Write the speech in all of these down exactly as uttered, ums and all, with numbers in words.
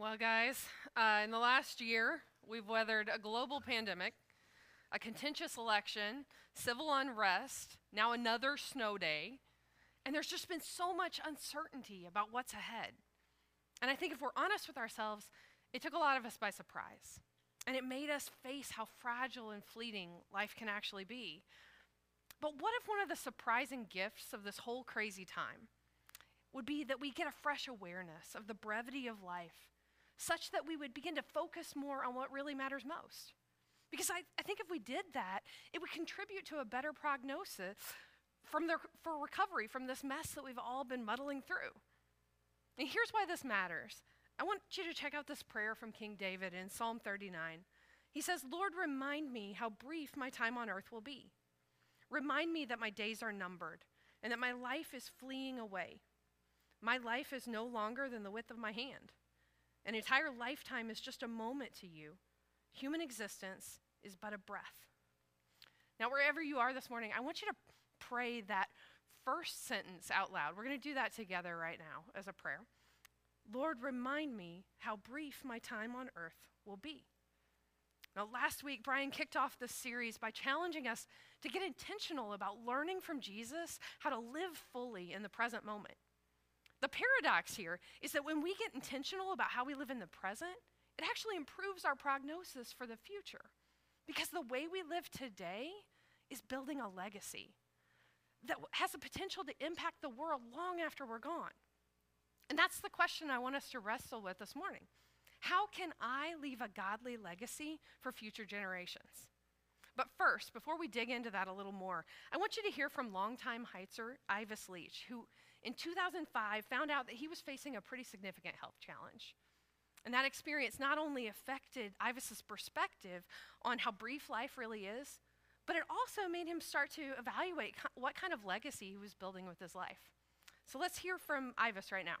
Well, guys, uh, in the last year, we've weathered a global pandemic, a contentious election, civil unrest, now another snow day, and there's just been so much uncertainty about what's ahead. And I think if we're honest with ourselves, it took a lot of us by surprise, and it made us face how fragile and fleeting life can actually be. But what if one of the surprising gifts of this whole crazy time would be that we get a fresh awareness of the brevity of life, such that we would begin to focus more on what really matters most? Because I, I think if we did that, it would contribute to a better prognosis from the, for recovery from this mess that we've all been muddling through. And here's why this matters. I want you to check out this prayer from King David in Psalm thirty-nine. He says, "Lord, remind me how brief my time on earth will be. Remind me that my days are numbered and that my life is fleeing away. My life is no longer than the width of my hand. An entire lifetime is just a moment to you. Human existence is but a breath." Now, wherever you are this morning, I want you to pray that first sentence out loud. We're going to do that together right now as a prayer. Lord, remind me how brief my time on earth will be. Now, last week, Brian kicked off this series by challenging us to get intentional about learning from Jesus how to live fully in the present moment. The paradox here is that when we get intentional about how we live in the present, it actually improves our prognosis for the future, because the way we live today is building a legacy that has the potential to impact the world long after we're gone. And that's the question I want us to wrestle with this morning. How can I leave a godly legacy for future generations? But first, before we dig into that a little more, I want you to hear from longtime Heightser Ivis Leach, who in two thousand five found out that he was facing a pretty significant health challenge. And that experience not only affected Ivis's perspective on how brief life really is, but it also made him start to evaluate what kind of legacy he was building with his life. So let's hear from Ivis right now.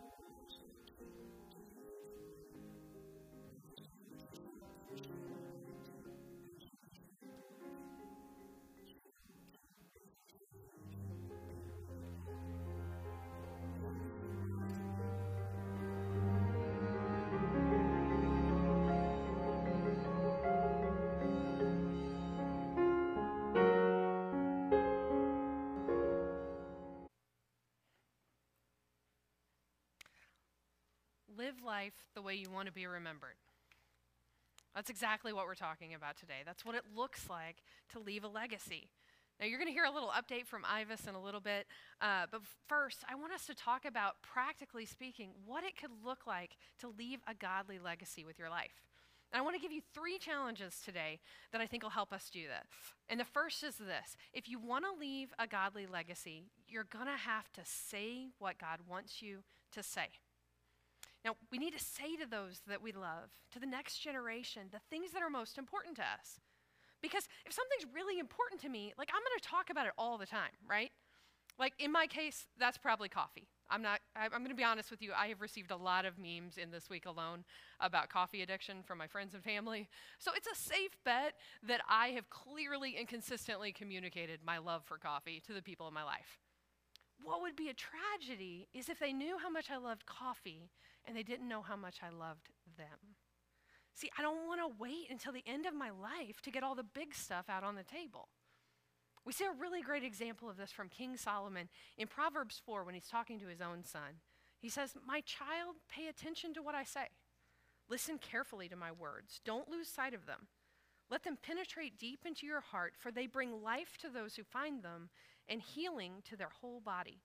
live life the way you want to be remembered. That's exactly what we're talking about today. That's what it looks like to leave a legacy. Now, you're going to hear a little update from Ivis in a little bit, uh, but first, I want us to talk about, practically speaking, what it could look like to leave a godly legacy with your life. And I want to give you three challenges today that I think will help us do that. And the first is this. If you want to leave a godly legacy, you're going to have to say what God wants you to say. Now, we need to say to those that we love, to the next generation, the things that are most important to us. Because if something's really important to me, like, I'm going to talk about it all the time, right? Like, in my case, that's probably coffee. I'm not, I'm going to be honest with you, I have received a lot of memes in this week alone about coffee addiction from my friends and family. So it's a safe bet that I have clearly and consistently communicated my love for coffee to the people in my life. What would be a tragedy is if they knew how much I loved coffee and they didn't know how much I loved them. See, I don't want to wait until the end of my life to get all the big stuff out on the table. We see a really great example of this from King Solomon in Proverbs four when he's talking to his own son. He says, "My child, pay attention to what I say. Listen carefully to my words. Don't lose sight of them. Let them penetrate deep into your heart, for they bring life to those who find them and healing to their whole body."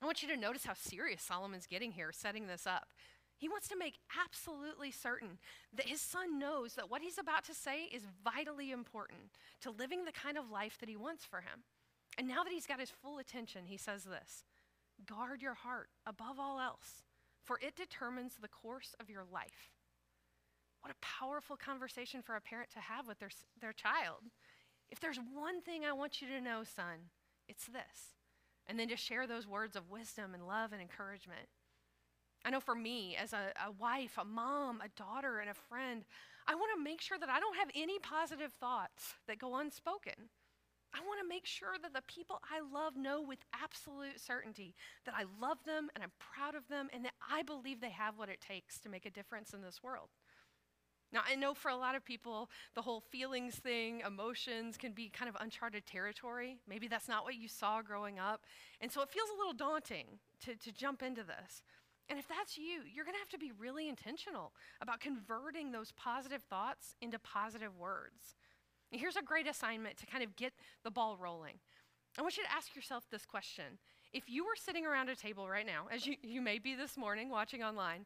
I want you to notice how serious Solomon's getting here, setting this up. He wants to make absolutely certain that his son knows that what he's about to say is vitally important to living the kind of life that he wants for him. And now that he's got his full attention, he says this, "Guard your heart above all else, for it determines the course of your life." What a powerful conversation for a parent to have with their, their child. If there's one thing I want you to know, son, it's this. And then to share those words of wisdom and love and encouragement. I know for me, as a, a wife, a mom, a daughter, and a friend, I want to make sure that I don't have any positive thoughts that go unspoken. I want to make sure that the people I love know with absolute certainty that I love them and I'm proud of them and that I believe they have what it takes to make a difference in this world. Now, I know for a lot of people, the whole feelings thing, emotions can be kind of uncharted territory. Maybe that's not what you saw growing up. And so it feels a little daunting to, to jump into this. And if that's you, you're going to have to be really intentional about converting those positive thoughts into positive words. And here's a great assignment to kind of get the ball rolling. I want you to ask yourself this question. If you were sitting around a table right now, as you, you may be this morning watching online,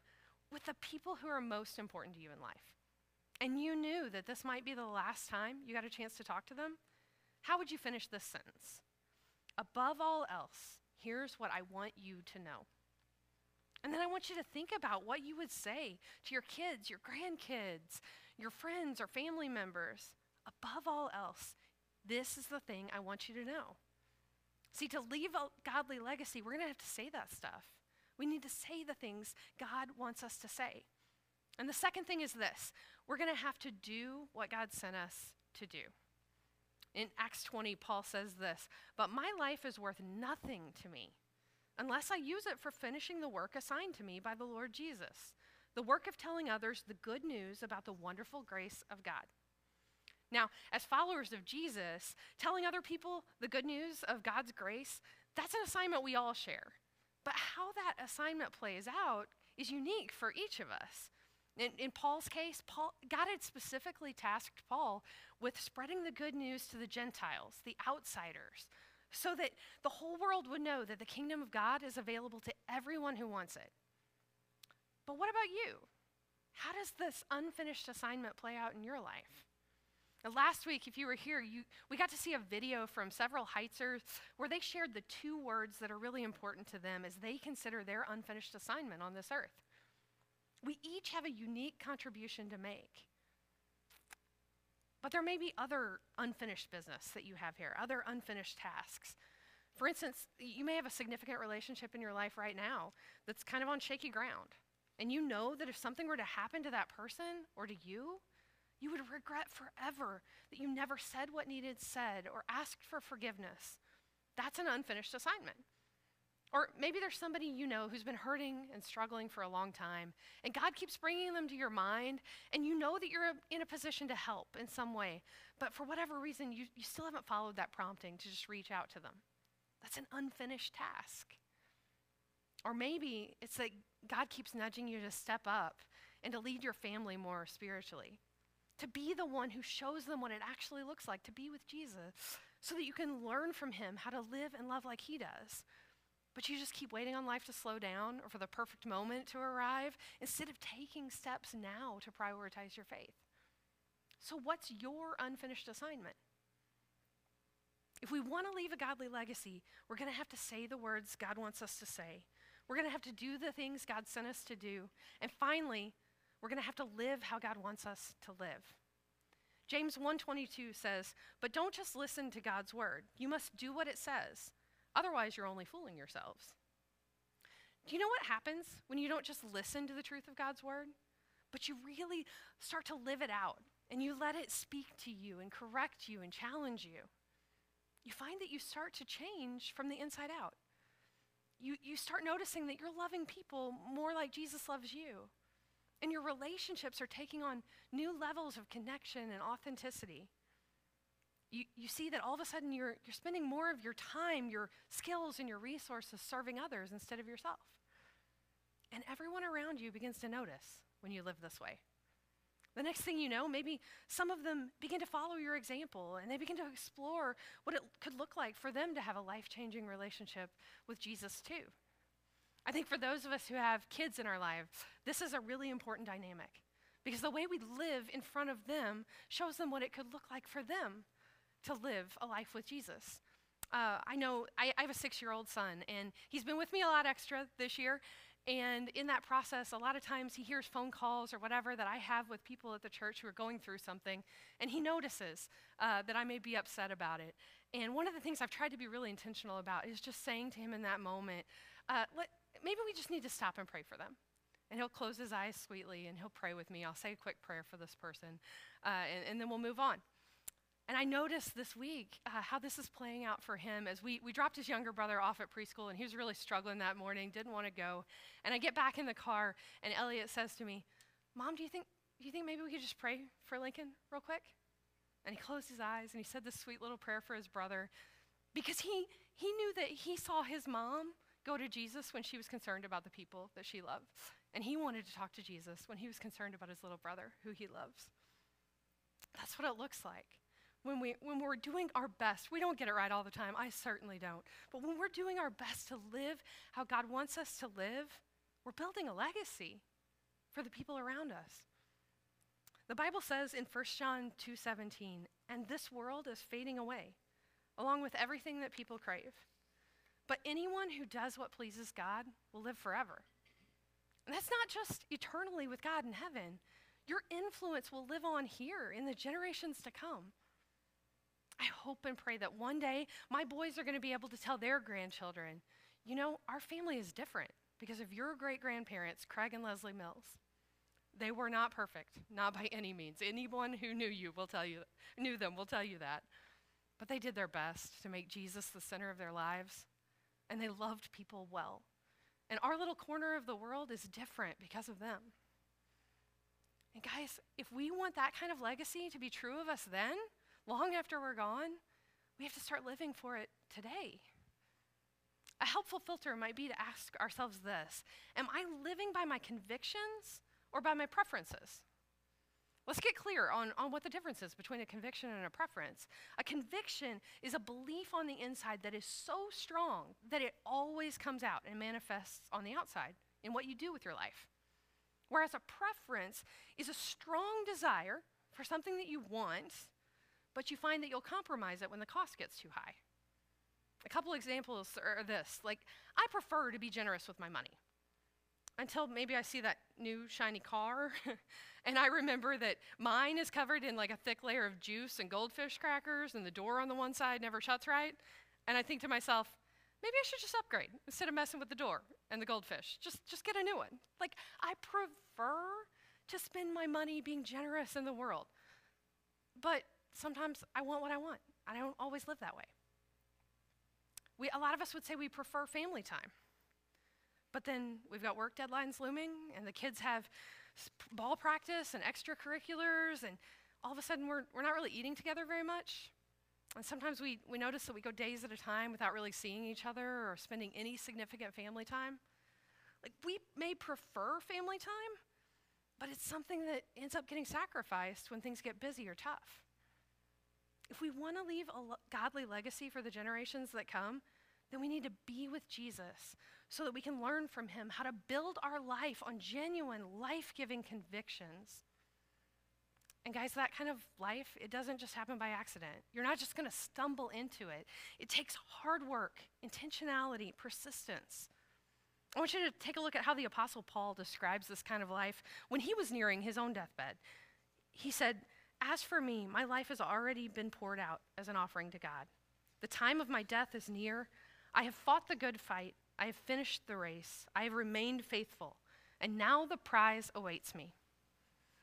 with the people who are most important to you in life, and you knew that this might be the last time you got a chance to talk to them, how would you finish this sentence? Above all else, here's what I want you to know. And then I want you to think about what you would say to your kids, your grandkids, your friends or family members. Above all else, this is the thing I want you to know. See, to leave a godly legacy, we're going to have to say that stuff. We need to say the things God wants us to say. And the second thing is this. We're going to have to do what God sent us to do. In Acts twenty, Paul says this, "But my life is worth nothing to me unless I use it for finishing the work assigned to me by the Lord Jesus, the work of telling others the good news about the wonderful grace of God." Now, as followers of Jesus, telling other people the good news of God's grace, that's an assignment we all share. But how that assignment plays out is unique for each of us. In, in Paul's case, Paul, God had specifically tasked Paul with spreading the good news to the Gentiles, the outsiders, so that the whole world would know that the kingdom of God is available to everyone who wants it. But what about you? How does this unfinished assignment play out in your life? Now, last week, if you were here, you, we got to see a video from several Heightsers where they shared the two words that are really important to them as they consider their unfinished assignment on this earth. We each have a unique contribution to make. But there may be other unfinished business that you have here, other unfinished tasks. For instance, you may have a significant relationship in your life right now that's kind of on shaky ground. And you know that if something were to happen to that person or to you, you would regret forever that you never said what needed said or asked for forgiveness. That's an unfinished assignment. Or maybe there's somebody you know who's been hurting and struggling for a long time, and God keeps bringing them to your mind, and you know that you're in a position to help in some way, but for whatever reason, you, you still haven't followed that prompting to just reach out to them. That's an unfinished task. Or maybe it's that God keeps nudging you to step up and to lead your family more spiritually, to be the one who shows them what it actually looks like to be with Jesus so that you can learn from him how to live and love like he does. But you just keep waiting on life to slow down or for the perfect moment to arrive instead of taking steps now to prioritize your faith. So what's your unfinished assignment? If we want to leave a godly legacy, we're going to have to say the words God wants us to say. We're going to have to do the things God sent us to do. And finally, we're going to have to live how God wants us to live. James one twenty-two says, but don't just listen to God's word. You must do what it says. Otherwise, you're only fooling yourselves. Do you know what happens when you don't just listen to the truth of God's word, but you really start to live it out and you let it speak to you and correct you and challenge you? You find that you start to change from the inside out. You, you start noticing that you're loving people more like Jesus loves you. And your relationships are taking on new levels of connection and authenticity. You, you see that all of a sudden you're, you're spending more of your time, your skills, and your resources serving others instead of yourself. And everyone around you begins to notice when you live this way. The next thing you know, maybe some of them begin to follow your example and they begin to explore what it could look like for them to have a life-changing relationship with Jesus too. I think for those of us who have kids in our lives, this is a really important dynamic because the way we live in front of them shows them what it could look like for them to live a life with Jesus. Uh, I know I, I have a six-year-old son and he's been with me a lot extra this year. And in that process, a lot of times he hears phone calls or whatever that I have with people at the church who are going through something, and he notices uh, that I may be upset about it. And one of the things I've tried to be really intentional about is just saying to him in that moment, uh, let, maybe we just need to stop and pray for them. And he'll close his eyes sweetly, and he'll pray with me. I'll say a quick prayer for this person, uh, and, and then we'll move on. And I noticed this week uh, how this is playing out for him as we, we dropped his younger brother off at preschool, and he was really struggling that morning, didn't want to go. And I get back in the car, and Elliot says to me, Mom, do you think do you think maybe we could just pray for Lincoln real quick? And he closed his eyes, and he said this sweet little prayer for his brother because he he knew that he saw his mom go to Jesus when she was concerned about the people that she loved. And he wanted to talk to Jesus when he was concerned about his little brother, who he loves. That's what it looks like. When, we, when we're doing our best, we don't get it right all the time. I certainly don't. But when we're doing our best to live how God wants us to live, we're building a legacy for the people around us. The Bible says in First John two seventeen, and this world is fading away, along with everything that people crave. But anyone who does what pleases God will live forever. And that's not just eternally with God in heaven. Your influence will live on here in the generations to come. I hope and pray that one day my boys are going to be able to tell their grandchildren, you know, our family is different because of your great-grandparents, Craig and Leslie Mills. They were not perfect, not by any means. Anyone who knew you will tell you, knew them will tell you that. But they did their best to make Jesus the center of their lives, and they loved people well. And our little corner of the world is different because of them. And guys, if we want that kind of legacy to be true of us then, long after we're gone, we have to start living for it today. A helpful filter might be to ask ourselves this: am I living by my convictions or by my preferences? Let's get clear on, on what the difference is between a conviction and a preference. A conviction is a belief on the inside that is so strong that it always comes out and manifests on the outside in what you do with your life. Whereas a preference is a strong desire for something that you want, but you find that you'll compromise it when the cost gets too high. A couple examples are this, like, I prefer to be generous with my money until maybe I see that new shiny car and I remember that mine is covered in like a thick layer of juice and goldfish crackers and the door on the one side never shuts right. And I think to myself, maybe I should just upgrade instead of messing with the door and the goldfish. Just, just get a new one. Like, I prefer to spend my money being generous in the world, but sometimes I want what I want. I don't always live that way. We, a lot of us would say we prefer family time. But then we've got work deadlines looming, and the kids have ball practice and extracurriculars, and all of a sudden we're, we're not really eating together very much. And sometimes we, we notice that we go days at a time without really seeing each other or spending any significant family time. we may prefer family time, but it's something that ends up getting sacrificed when things get busy or tough. If we want to leave a godly legacy for the generations that come, then we need to be with Jesus so that we can learn from him how to build our life on genuine, life-giving convictions. And guys, that kind of life, it doesn't just happen by accident. You're not just going to stumble into it. It takes hard work, intentionality, persistence. I want you to take a look at how the Apostle Paul describes this kind of life when he was nearing his own deathbed. He said, "As for me, my life has already been poured out as an offering to God. The time of my death is near. I have fought the good fight. I have finished the race. I have remained faithful. And now the prize awaits me."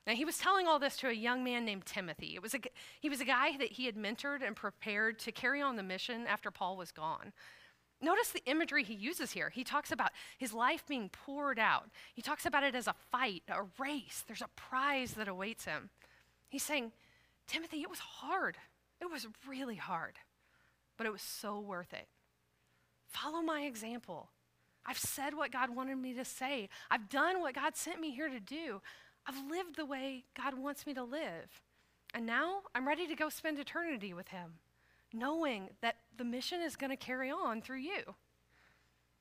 Now, he was telling all this to a young man named Timothy. It was a, he was a guy that he had mentored and prepared to carry on the mission after Paul was gone. Notice the imagery he uses here. He talks about his life being poured out. He talks about it as a fight, a race. There's a prize that awaits him. He's saying, Timothy, it was hard. It was really hard, but it was so worth it. Follow my example. I've said what God wanted me to say. I've done what God sent me here to do. I've lived the way God wants me to live, and now I'm ready to go spend eternity with him, knowing that the mission is going to carry on through you.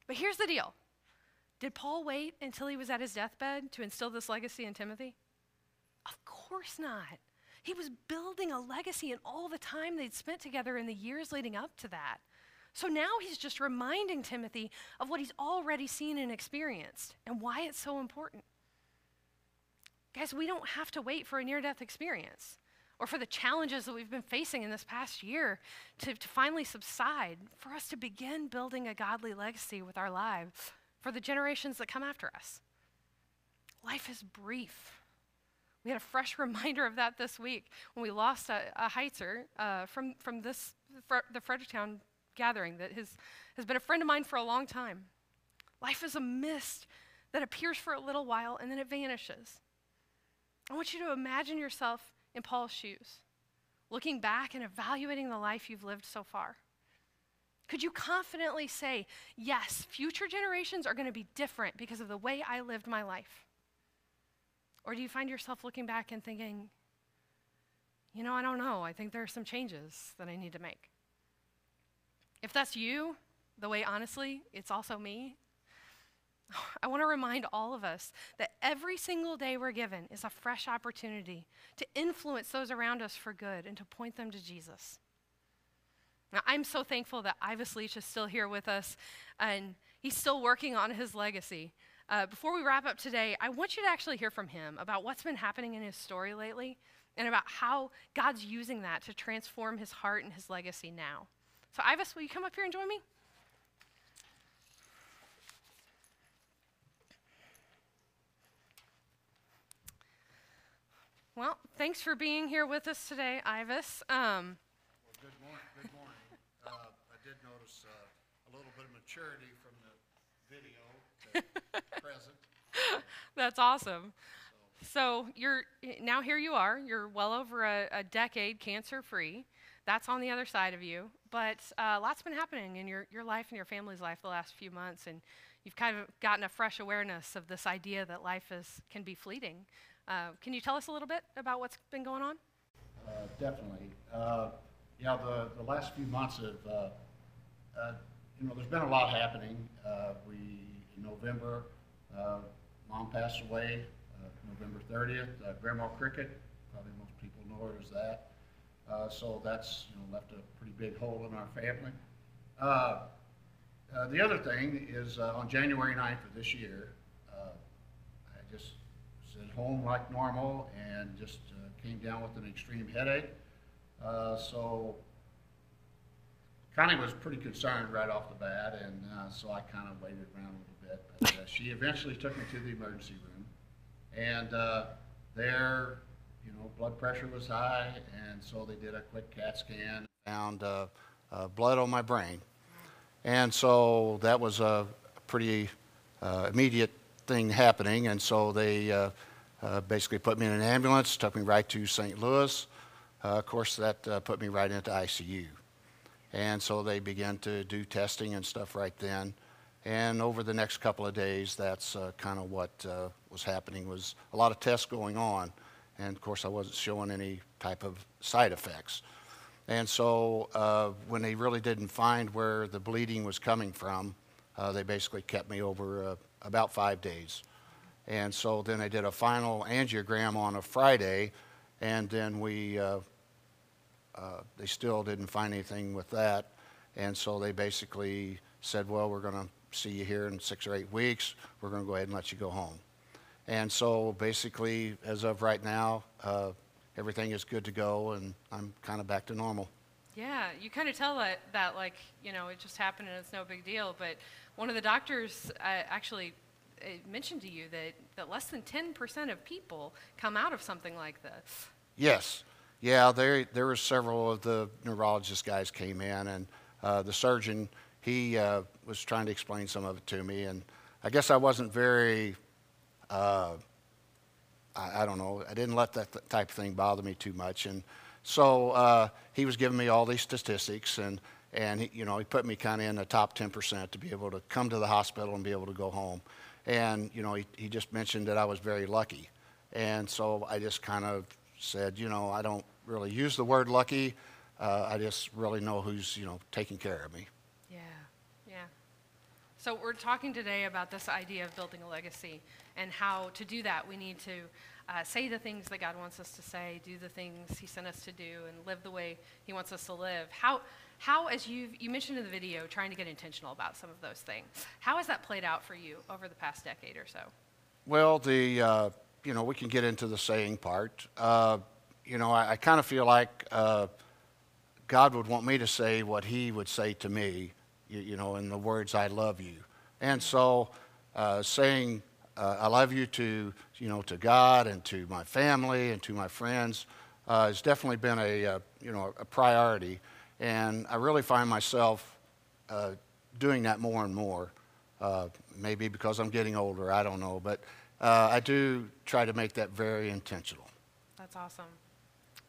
But here's the deal. Did Paul wait until he was at his deathbed to instill this legacy in Timothy? Of course not. He was building a legacy in all the time they'd spent together in the years leading up to that. So now he's just reminding Timothy of what he's already seen and experienced and why it's so important. Guys, we don't have to wait for a near-death experience or for the challenges that we've been facing in this past year to, to finally subside, for us to begin building a godly legacy with our lives for the generations that come after us. Life is brief. We had a fresh reminder of that this week when we lost a, a Heitzer uh, from, from this fr the Fredericktown gathering that has, has been a friend of mine for a long time. Life is a mist that appears for a little while and then it vanishes. I want you to imagine yourself in Paul's shoes, looking back and evaluating the life you've lived so far. Could you confidently say, yes, future generations are going to be different because of the way I lived my life? Or do you find yourself looking back and thinking, you know, I don't know. I think there are some changes that I need to make. If that's you, the way, honestly, it's also me. I want to remind all of us that every single day we're given is a fresh opportunity to influence those around us for good and to point them to Jesus. Now, I'm so thankful that Ivis Leach is still here with us, and he's still working on his legacy. Uh, before we wrap up today, I want you to actually hear from him about what's been happening in his story lately and about how God's using that to transform his heart and his legacy now. So, Ivis, will you come up here and join me? Well, thanks for being here with us today, Ivis. Um, well, good morning. Good morning. uh, I did notice uh, a little bit of maturity from the video to present. That's awesome. So, so you're now here. You are. You're well over a, a decade cancer-free. That's on the other side of you. But uh, lots been happening in your your life and your family's life the last few months, and you've kind of gotten a fresh awareness of this idea that life is can be fleeting. Uh, can you tell us a little bit about what's been going on? Uh, definitely. Uh, yeah, the, the last few months have, uh, uh, you know, there's been a lot happening. Uh, we, in November, uh, Mom passed away, uh, November thirtieth. Uh, Grandma Cricket, probably most people know her as that. Uh, so that's, you know, left a pretty big hole in our family. Uh, uh, the other thing is uh, on January ninth of this year, uh, I just... at home like normal and just uh, came down with an extreme headache. Uh, so Connie was pretty concerned right off the bat, and uh, so I kind of waited around a little bit. But uh, she eventually took me to the emergency room, and uh, there, you know, blood pressure was high, and so they did a quick CAT scan, found uh, uh, blood on my brain. And so that was a pretty uh, immediate thing happening, and so they uh, uh, basically put me in an ambulance, took me right to Saint Louis. Uh, of course, that uh, put me right into I C U. And so they began to do testing and stuff right then, And over the next couple of days, that's uh, kind of what uh, was happening, was a lot of tests going on. And, of course, I wasn't showing any type of side effects. And so uh, when they really didn't find where the bleeding was coming from, uh, they basically kept me over uh, about five days. And so then I did a final angiogram on a Friday, and then we uh, uh, they still didn't find anything with that. And so they basically said, well, we're going to see you here in six or eight weeks. We're going to go ahead and let you go home. And so basically, as of right now, uh, everything is good to go, and I'm kind of back to normal. Yeah, you kind of tell that, that, like, you know, it just happened and it's no big deal. But one of the doctors uh, actually mentioned to you that, that less than ten percent of people come out of something like this. Yes. Yeah, there, there were several of the neurologist guys came in, and uh, the surgeon, he uh, was trying to explain some of it to me. And I guess I wasn't very... Uh, I, I don't know. I didn't let that th- type of thing bother me too much. And so uh, he was giving me all these statistics, and, and he, you know, he put me kind of in the top ten percent to be able to come to the hospital and be able to go home. And, you know, he, he just mentioned that I was very lucky. And so I just kind of said, you know, I don't really use the word lucky. Uh, I just really know who's, you know, taking care of me. Yeah, yeah. So we're talking today about this idea of building a legacy. And how to do that, we need to uh, say the things that God wants us to say, do the things He sent us to do, and live the way He wants us to live. How, how as you you mentioned in the video, trying to get intentional about some of those things. How has that played out for you over the past decade or so? Well, the uh, you know, we can get into the saying part. Uh, you know, I, I kind of feel like uh, God would want me to say what He would say to me, you, you know, in the words, I love you. And so uh, saying... Uh, I love you to, you know, to God and to my family and to my friends. Uh, it's definitely been a, uh, you know, a priority. And I really find myself uh, doing that more and more. Uh, maybe because I'm getting older, I don't know. But uh, I do try to make that very intentional. That's awesome.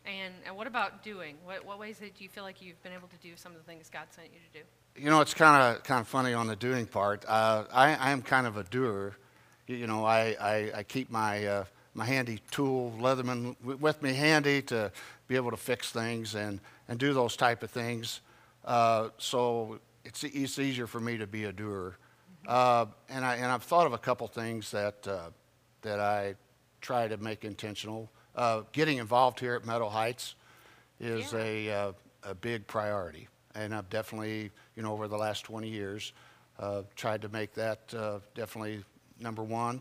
And, and what about doing? What, what ways do you feel like you've been able to do some of the things God sent you to do? You know, it's kind of kind of funny on the doing part. Uh, I, I am kind of a doer. You know, I, I, I keep my uh, my handy tool, Leatherman, w- with me handy to be able to fix things and, and do those type of things. Uh, so it's it's easier for me to be a doer. Uh, and I and I've thought of a couple things that uh, that I try to make intentional. Uh, getting involved here at Meadow Heights is yeah. a uh, a big priority, and I've definitely, you know, over the last twenty years uh, tried to make that uh, definitely. Number one.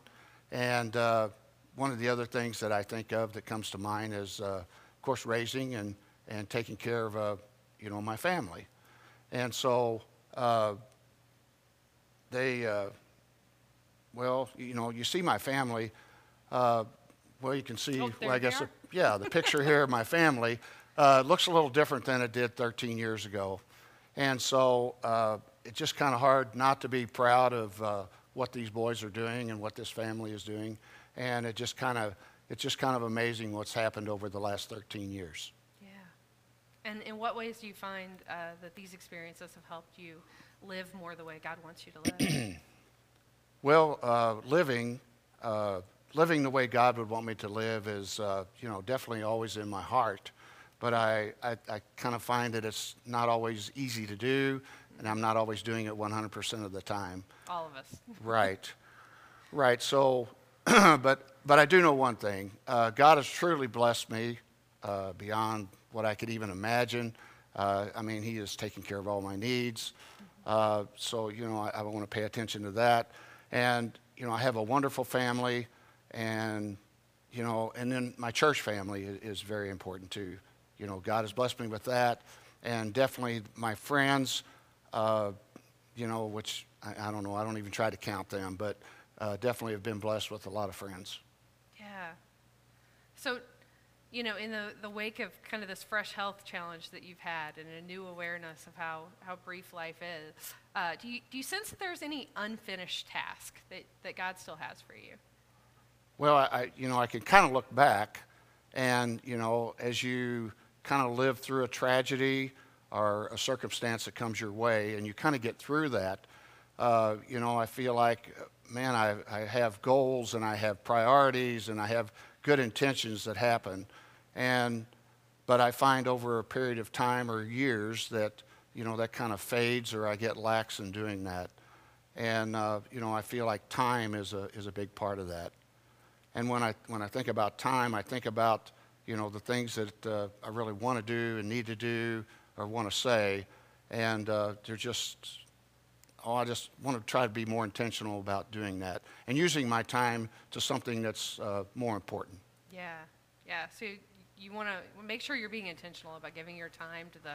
And uh, one of the other things that I think of that comes to mind is, uh, of course, raising and, and taking care of, uh, you know, my family. And so uh, they, uh, well, you know, you see my family. Uh, well, you can see, oh, well, I guess, a, yeah, the picture here of my family uh, looks a little different than it did thirteen years ago. And so uh, it's just kind of hard not to be proud of uh, what these boys are doing and what this family is doing, and it just kind of it's just kind of amazing what's happened over the last thirteen years. Yeah. And in what ways do you find uh, that these experiences have helped you live more the way God wants you to live? Well, uh, living uh, living the way God would want me to live is uh, you know, definitely always in my heart, but I I, I kind of find that it's not always easy to do. And I'm not always doing it one hundred percent of the time. All of us. Right. Right. So, but but I do know one thing. Uh, God has truly blessed me uh, beyond what I could even imagine. Uh, I mean, He is taking care of all my needs. Uh, so, you know, I, I want to pay attention to that. And, you know, I have a wonderful family. And, you know, and then my church family is, is very important, too. You know, God has blessed me with that. And definitely my friends... Uh, you know, which I, I don't know, I don't even try to count them, but uh, definitely have been blessed with a lot of friends. Yeah. So, you know, in the, the wake of kind of this fresh health challenge that you've had and a new awareness of how, how brief life is, uh, do you do you sense that there's any unfinished task that, that God still has for you? Well, I, I you know, I can kind of look back and, you know, as you kind of live through a tragedy, or a circumstance that comes your way, and you kind of get through that, Uh, you know, I feel like, man, I, I have goals and I have priorities and I have good intentions that happen. And but I find over a period of time or years that, you know, that kind of fades, or I get lax in doing that. And, uh, you know, I feel like time is a is a big part of that. And when I when I think about time, I think about, you know, the things that uh, I really want to do and need to do or want to say. And uh, they're just, oh, I just want to try to be more intentional about doing that and using my time to something that's uh, more important. Yeah, yeah. So you, you want to make sure you're being intentional about giving your time to the,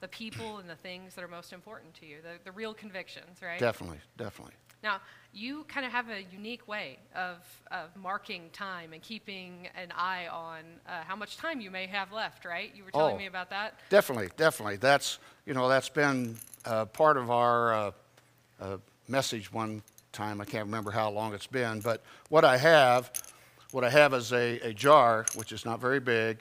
the people and the things that are most important to you, the, the real convictions, right? Definitely, definitely. Now, you kind of have a unique way of, of marking time and keeping an eye on uh, how much time you may have left, right? You were telling oh, me about that. Definitely, definitely. That's, you know, that's been uh, part of our... Uh, A message one time. I can't remember how long it's been, but what I have, what I have is a, a jar, which is not very big,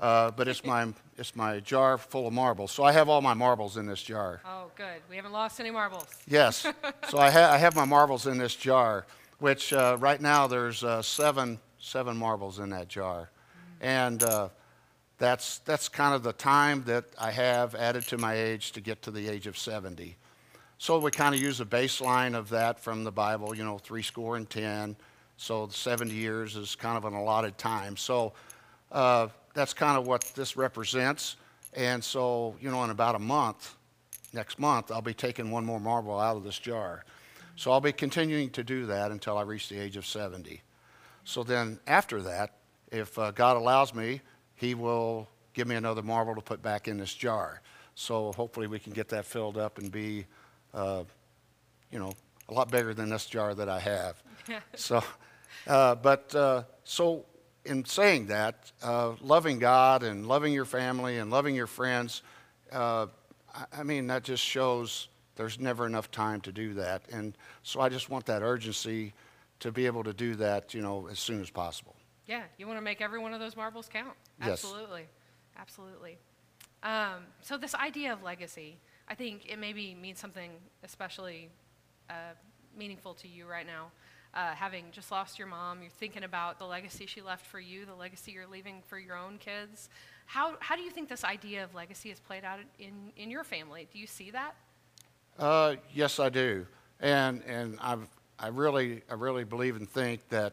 uh, but it's my it's my jar full of marbles. So I have all my marbles in this jar. Oh, good. We haven't lost any marbles. Yes. So I have I have my marbles in this jar, which uh, right now there's uh, seven seven marbles in that jar, mm-hmm. and uh, that's that's kind of the time that I have added to my age to get to the age of seventy. So we kind of use a baseline of that from the Bible, you know, three score and ten. So seventy years is kind of an allotted time. So uh, that's kind of what this represents. And so, you know, in about a month, next month, I'll be taking one more marble out of this jar. So I'll be continuing to do that until I reach the age of seventy. So then after that, if uh, God allows me, he will give me another marble to put back in this jar. So hopefully we can get that filled up and be... Uh, you know, a lot bigger than this jar that I have. so, uh, but uh, so in saying that, uh, loving God and loving your family and loving your friends, uh, I, I mean, that just shows there's never enough time to do that. And so I just want that urgency to be able to do that, you know, as soon as possible. Yeah, you want to make every one of those marbles count. Absolutely. Yes. Absolutely. Um, so this idea of legacy, I think it maybe means something especially uh, meaningful to you right now. Uh, having just lost your mom, you're thinking about the legacy she left for you, the legacy you're leaving for your own kids. How how do you think this idea of legacy has played out in, in your family? Do you see that? Uh, yes, I do, and and I I really I really believe and think that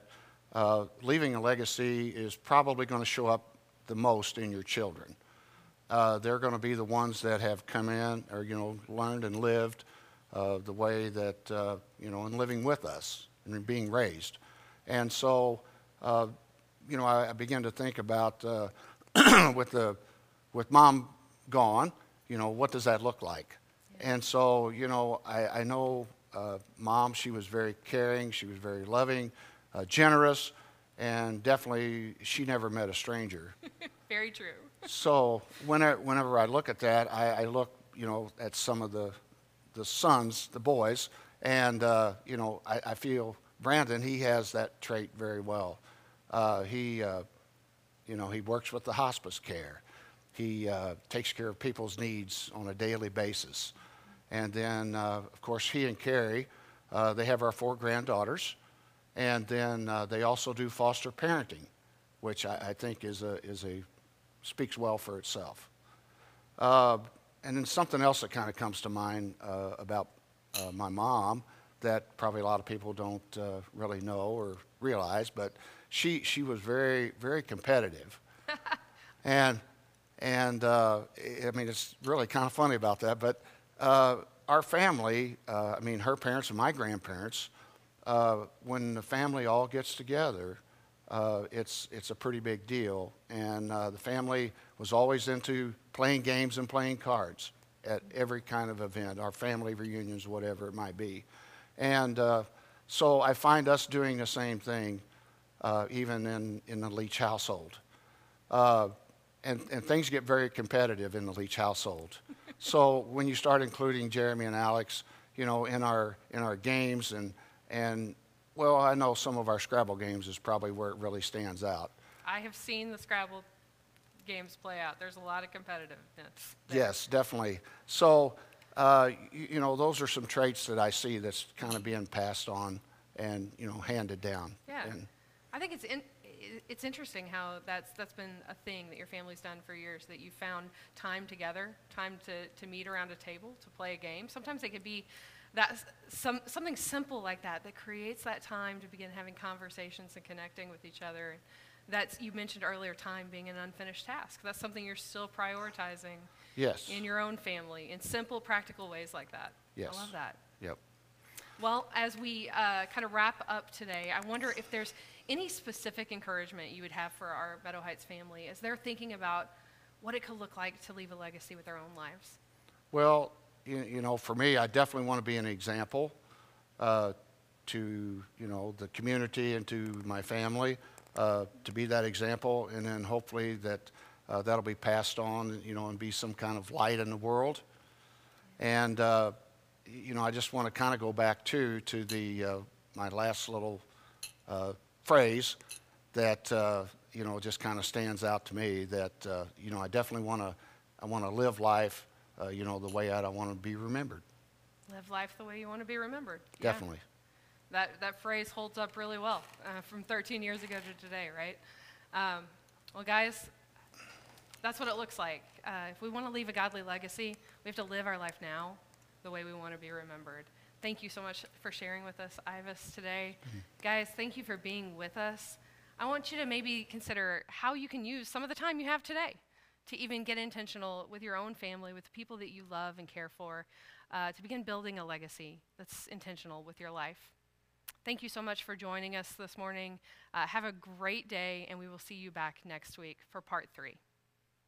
uh, leaving a legacy is probably going to show up the most in your children. Uh, they're going to be the ones that have come in or, you know, learned and lived uh, the way that, uh, you know, and living with us and being raised. And so, uh, you know, I, I began to think about uh, with the with mom gone, you know, what does that look like? Yeah. And so, you know, I, I know uh, mom, she was very caring. She was very loving, uh, generous, and definitely she never met a stranger. Very true. So whenever, whenever I look at that, I, I look, you know, at some of the the sons, the boys, and, uh, you know, I, I feel Brandon, he has that trait very well. Uh, he, uh, you know, he works with the hospice care. He uh, takes care of people's needs on a daily basis. And then, uh, of course, he and Carrie, uh, they have our four granddaughters, and then uh, they also do foster parenting, which I, I think is a is a... speaks well for itself. Uh, and then something else that kind of comes to mind uh, about uh, my mom that probably a lot of people don't uh, really know or realize, but she she was very, very competitive. and and uh, I mean, it's really kind of funny about that, but uh, our family, uh, I mean, her parents and my grandparents, uh, when the family all gets together, Uh, it's it's a pretty big deal, and uh, the family was always into playing games and playing cards at every kind of event, our family reunions, whatever it might be. And uh, so I find us doing the same thing, uh, even in, in the Leach household. Uh, and, and things get very competitive in the Leach household. So when you start including Jeremy and Alex, you know, in our in our games and and. Well, I know some of our Scrabble games is probably where it really stands out. I have seen the Scrabble games play out. There's a lot of competitiveness there. Yes, definitely. So uh, you, you know, those are some traits that I see that's kind of being passed on and, you know, handed down. Yeah, and I think it's in, it's interesting how that's that's been a thing that your family's done for years, that you found time together, time to, to meet around a table, to play a game. Sometimes it can be that some something simple like that that creates that time to begin having conversations and connecting with each other. That's, you mentioned earlier, time being an unfinished task. That's something you're still prioritizing, yes, in your own family, in simple, practical ways like that. Yes. I love that. Yep. Well, as we uh, kind of wrap up today, I wonder if there's any specific encouragement you would have for our Meadow Heights family as they're thinking about what it could look like to leave a legacy with their own lives. Well, you, you know, for me, I definitely want to be an example uh, to, you know, the community and to my family. Uh, to be that example, and then hopefully that uh, that'll be passed on, you know, and be some kind of light in the world. And uh, you know, I just want to kind of go back too to the uh, my last little uh, phrase that uh, you know, just kind of stands out to me. That uh, you know, I definitely want to I want to live life, uh, you know, the way I want to be remembered. Live life the way you want to be remembered. Definitely. Yeah. That, that phrase holds up really well uh, from thirteen years ago to today, right? Um, well, guys, that's what it looks like. Uh, if we want to leave a godly legacy, we have to live our life now the way we want to be remembered. Thank you so much for sharing with us, Ivis, today. Mm-hmm. Guys, thank you for being with us. I want you to maybe consider how you can use some of the time you have today to even get intentional with your own family, with the people that you love and care for, uh, to begin building a legacy that's intentional with your life. Thank you so much for joining us this morning. Uh, have a great day, and we will see you back next week for part three.